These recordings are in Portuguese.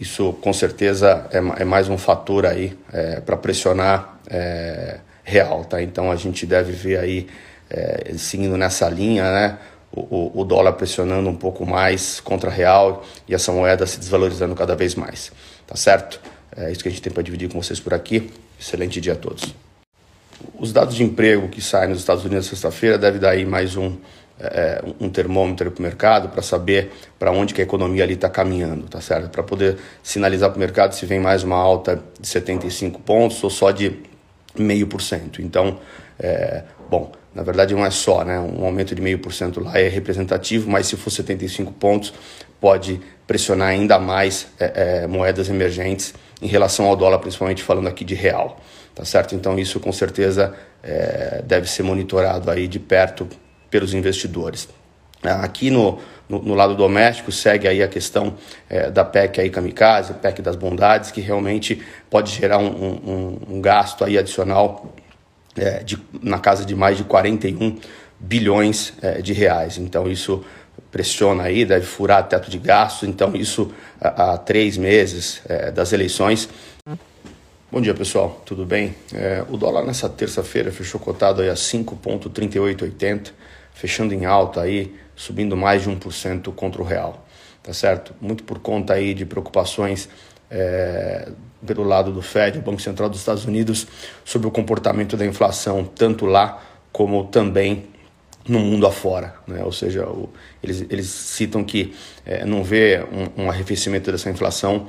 Isso, com certeza, é mais um fator aí para pressionar real, tá? Então, a gente deve ver aí, seguindo nessa linha, né, o dólar pressionando um pouco mais contra real e essa moeda se desvalorizando cada vez mais, tá certo? É isso que a gente tem para dividir com vocês por aqui. Excelente dia a todos. Os dados de emprego que saem nos Estados Unidos sexta-feira devem dar aí mais um termômetro para o mercado para saber para onde que a economia ali está caminhando, tá certo? Para poder sinalizar para o mercado se vem mais uma alta de 75 pontos ou só de 0,5%. Então, bom, na verdade não é só, né? Um aumento de 0,5% lá é representativo, mas se for 75 pontos pode pressionar ainda mais moedas emergentes em relação ao dólar, principalmente falando aqui de real, tá certo? Então isso com certeza deve ser monitorado aí de perto pelos investidores. Aqui no lado doméstico segue aí a questão da PEC aí kamikaze, PEC das bondades, que realmente pode gerar um gasto aí adicional na casa de mais de 41 bilhões de reais. Então isso pressiona aí, deve furar teto de gasto. Então isso há 3 meses das eleições. Bom dia, pessoal, tudo bem? O dólar nessa terça-feira fechou cotado aí a 5,3880, fechando em alta aí, subindo mais de 1% contra o real, tá certo? Muito por conta aí de preocupações pelo lado do Fed, o Banco Central dos Estados Unidos, sobre o comportamento da inflação, tanto lá como também no mundo afora, né? Ou seja, eles citam que não vê um arrefecimento dessa inflação,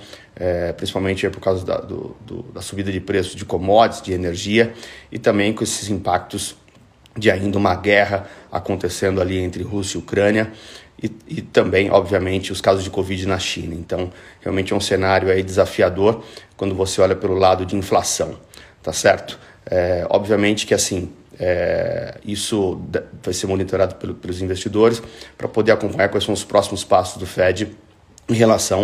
principalmente por causa da subida de preços de commodities, de energia, e também com esses impactos de ainda uma guerra acontecendo ali entre Rússia e Ucrânia, e também, obviamente, os casos de Covid na China. Então, realmente é um cenário aí desafiador quando você olha pelo lado de inflação, tá certo? Obviamente que assim, isso vai ser monitorado pelos investidores para poder acompanhar quais são os próximos passos do Fed em relação